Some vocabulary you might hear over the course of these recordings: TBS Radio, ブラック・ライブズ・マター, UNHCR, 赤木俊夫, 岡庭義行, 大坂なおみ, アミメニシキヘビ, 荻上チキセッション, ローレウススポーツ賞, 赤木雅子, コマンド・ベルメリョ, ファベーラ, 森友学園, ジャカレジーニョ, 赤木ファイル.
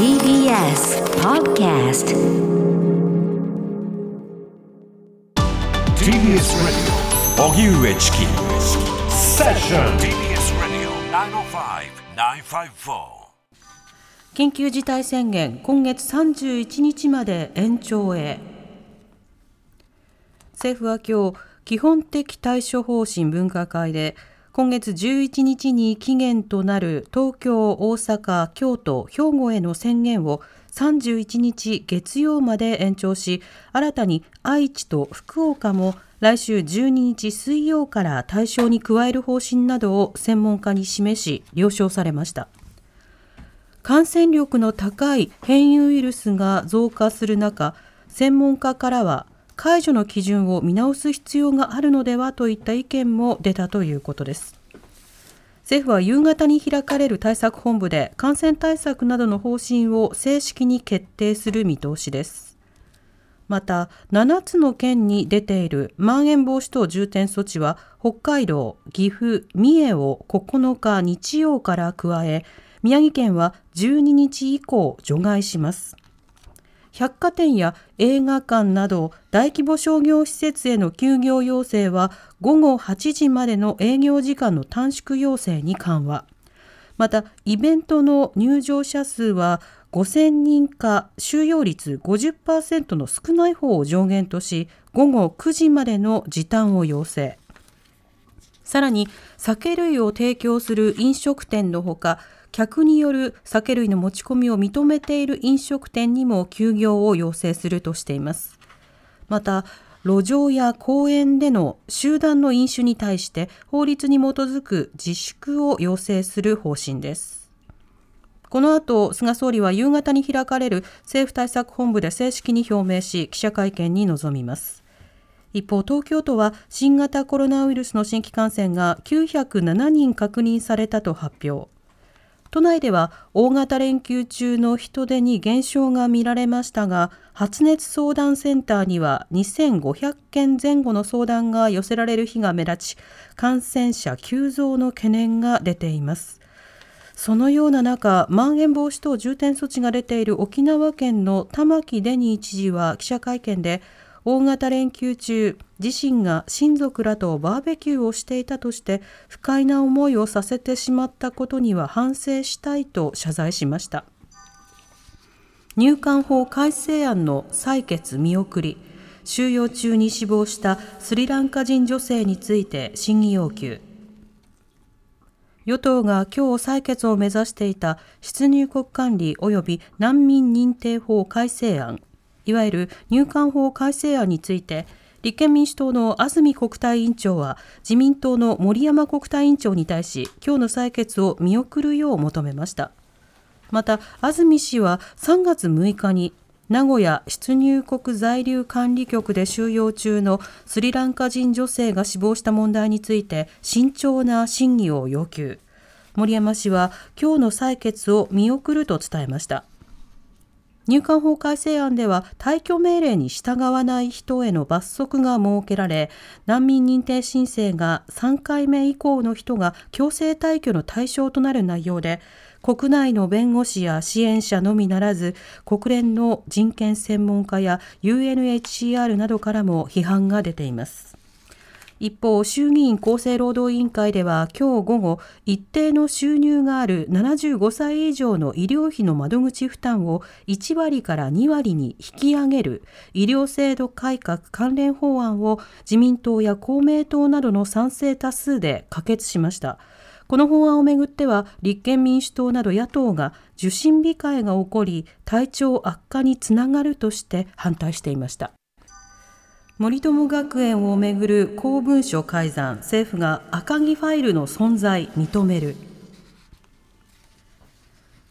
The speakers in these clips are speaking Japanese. TBS Podcast TBS Radio 荻上チキセッション TBS Radio 905-954緊急事態宣言今月31日まで延長へ。政府は今日基本的対処方針分科会で今月11日に期限となる東京、大阪、京都、兵庫への宣言を31日月曜まで延長し、新たに愛知と福岡も来週12日水曜から対象に加える方針などを専門家に示し了承されました。感染力の高い変異ウイルスが増加する中、専門家からは解除の基準を見直す必要があるのではといった意見も出たということです。政府は夕方に開かれる対策本部で感染対策などの方針を正式に決定する見通しです。また、7つの県に出ているまん延防止等重点措置は北海道、岐阜、三重を9日日曜から加え、宮城県は12日以降除外します。百貨店や映画館など大規模商業施設への休業要請は午後8時までの営業時間の短縮要請に緩和。また、イベントの入場者数は5000人か収容率 50% の少ない方を上限とし、午後9時までの時短を要請。さらに、酒類を提供する飲食店のほか、客による酒類の持ち込みを認めている飲食店にも休業を要請するとしています。また、路上や公園での集団の飲酒に対して法律に基づく自粛を要請する方針です。この後、菅総理は夕方に開かれる政府対策本部で正式に表明し、記者会見に臨みます。一方、東京都は新型コロナウイルスの新規感染が907人確認されたと発表。都内では大型連休中の人出に減少が見られましたが、発熱相談センターには2500件前後の相談が寄せられる日が目立ち、感染者急増の懸念が出ています。そのような中、まん延防止等重点措置が出ている沖縄県の玉城デニー知事は記者会見で、大型連休中、自身が親族らとバーベキューをしていたとして、不快な思いをさせてしまったことには反省したいと謝罪しました。入管法改正案の採決見送り、収容中に死亡したスリランカ人女性について審議要求。与党が今日採決を目指していた出入国管理及び難民認定法改正案、いわゆる入管法改正案について、立憲民主党の安住国対委員長は自民党の森山国対委員長に対し、今日の採決を見送るよう求めました。また、安住氏は3月6日に名古屋出入国在留管理局で収容中のスリランカ人女性が死亡した問題について慎重な審議を要求。森山氏は今日の採決を見送ると伝えました。入管法改正案では退去命令に従わない人への罰則が設けられ、難民認定申請が3回目以降の人が強制退去の対象となる内容で、国内の弁護士や支援者のみならず、国連の人権専門家や UNHCR などからも批判が出ています。一方、衆議院厚生労働委員会では今日午後、一定の収入がある75歳以上の医療費の窓口負担を1割から2割に引き上げる医療制度改革関連法案を自民党や公明党などの賛成多数で可決しました。この法案をめぐっては、立憲民主党など野党が受審控えが起こり、体調悪化につながるとして反対していました。森友学園をめぐる公文書改ざん、政府が赤木ファイルの存在認める。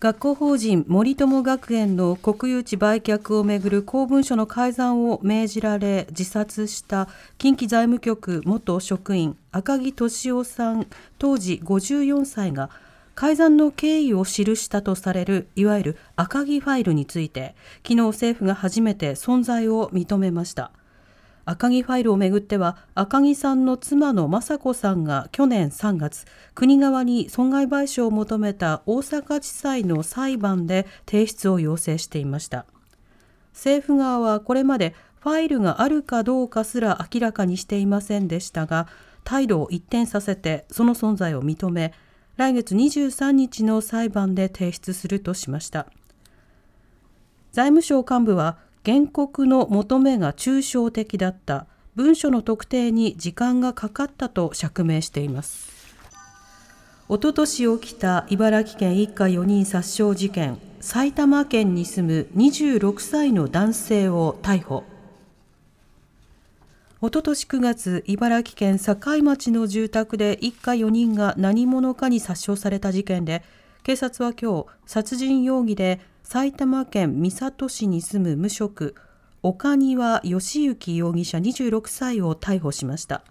学校法人森友学園の国有地売却をめぐる公文書の改ざんを命じられ自殺した近畿財務局元職員赤木俊夫さん当時54歳が改ざんの経緯を記したとされるいわゆる赤木ファイルについて、昨日政府が初めて存在を認めました。赤木ファイルをめぐっては、赤木さんの妻の雅子さんが去年3月、国側に損害賠償を求めた大阪地裁の裁判で提出を要請していました。政府側はこれまでファイルがあるかどうかすら明らかにしていませんでしたが、態度を一転させてその存在を認め、来月23日の裁判で提出するとしました。財務省幹部は、原告の求めが抽象的だった、文書の特定に時間がかかったと釈明しています。おととし起きた茨城県一家4人殺傷事件、埼玉県に住む26歳の男性を逮捕。おととし9月、茨城県境町の住宅で一家4人が何者かに殺傷された事件で、警察は今日、殺人容疑で埼玉県三郷市に住む無職、岡庭義行容疑者26歳を逮捕しました。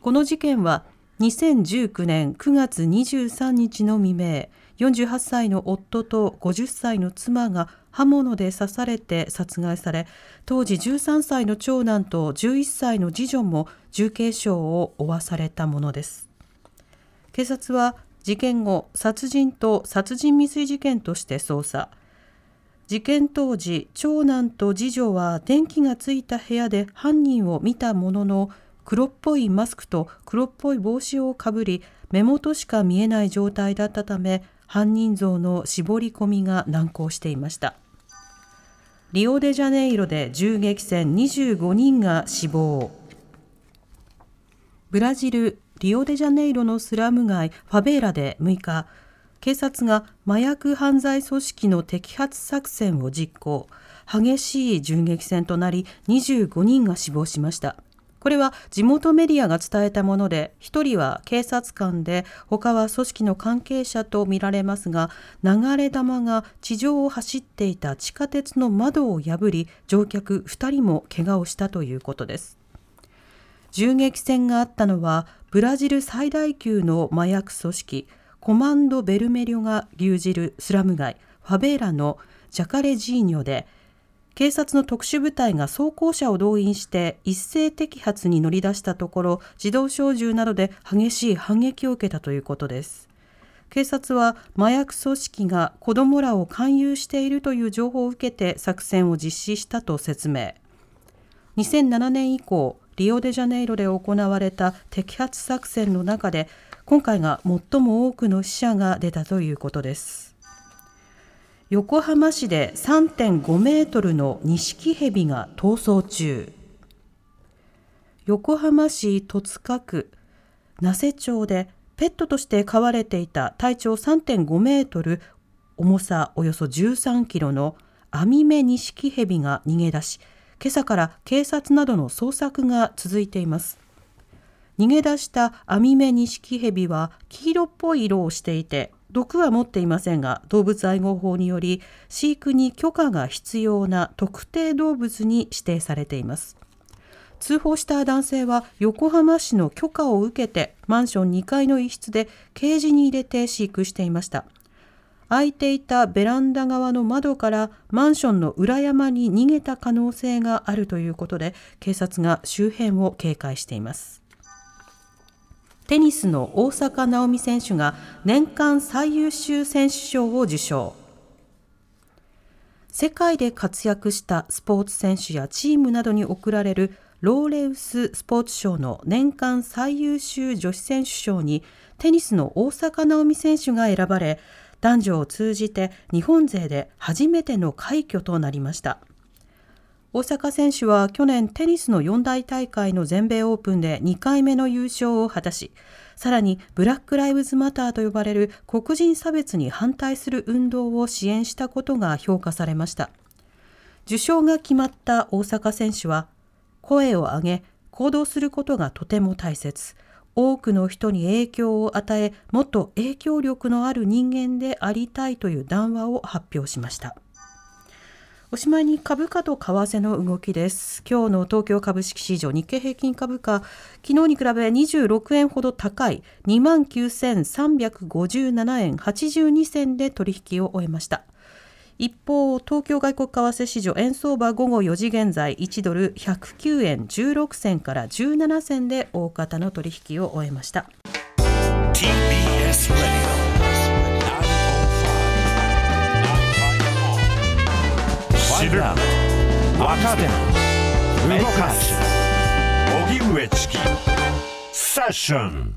この事件は、2019年9月23日の未明、48歳の夫と50歳の妻が刃物で刺されて殺害され、当時13歳の長男と11歳の次女も重軽傷を負わされたものです。警察は事件後、殺人と殺人未遂事件として捜査。事件当時、長男と次女は電気がついた部屋で犯人を見たものの、黒っぽいマスクと黒っぽい帽子をかぶり、目元しか見えない状態だったため、犯人像の絞り込みが難航していました。リオデジャネイロで銃撃戦25人が死亡。ブラジル・リオデジャネイロのスラム街ファベーラで6日、警察が麻薬犯罪組織の摘発作戦を実行、激しい銃撃戦となり25人が死亡しました。これは地元メディアが伝えたもので、1人は警察官で、他は組織の関係者とみられますが、流れ弾が地上を走っていた地下鉄の窓を破り、乗客2人も怪我をしたということです。銃撃戦があったのは、ブラジル最大級の麻薬組織、コマンド・ベルメリョが牛耳るスラム街、ファベーラのジャカレジーニョで、警察の特殊部隊が装甲車を動員して一斉摘発に乗り出したところ、自動小銃などで激しい反撃を受けたということです。警察は麻薬組織が子どもらを勧誘しているという情報を受けて作戦を実施したと説明。2007年以降、リオデジャネイロで行われた摘発作戦の中で、今回が最も多くの死者が出たということです。横浜市で 3.5 メートルのニシキヘビが逃走中。横浜市戸塚区名瀬町でペットとして飼われていた体長 3.5 メートル、重さおよそ13キロのアミメニシキヘビが逃げ出し、今朝から警察などの捜索が続いています。逃げ出したアミメニシキヘビは黄色っぽい色をしていて、毒は持っていませんが、動物愛護法により飼育に許可が必要な特定動物に指定されています。通報した男性は横浜市の許可を受けてマンション2階の一室でケージに入れて飼育していました。開いていたベランダ側の窓からマンションの裏山に逃げた可能性があるということで、警察が周辺を警戒しています。テニスの大坂なおみ選手が年間最優秀選手賞を受賞。世界で活躍したスポーツ選手やチームなどに贈られるローレウススポーツ賞の年間最優秀女子選手賞にテニスの大坂なおみ選手が選ばれ、男女を通じて日本勢で初めての快挙となりました。大坂選手は去年テニスの4大大会の全米オープンで2回目の優勝を果たし、さらにブラック・ライブズ・マターと呼ばれる黒人差別に反対する運動を支援したことが評価されました。受賞が決まった大坂選手は、声を上げ行動することがとても大切。多くの人に影響を与え、もっと影響力のある人間でありたいという談話を発表しました。おしまいに株価と為替の動きです。今日の東京株式市場、日経平均株価、昨日に比べ26円ほど高い 29,357 円82銭で取引を終えました。一方、東京外国為替市場円相場午後4時現在1ドル109円16銭から17銭で大方の取引を終えました。 TBS Radio知る、わかる、動かす、荻上チキセッション。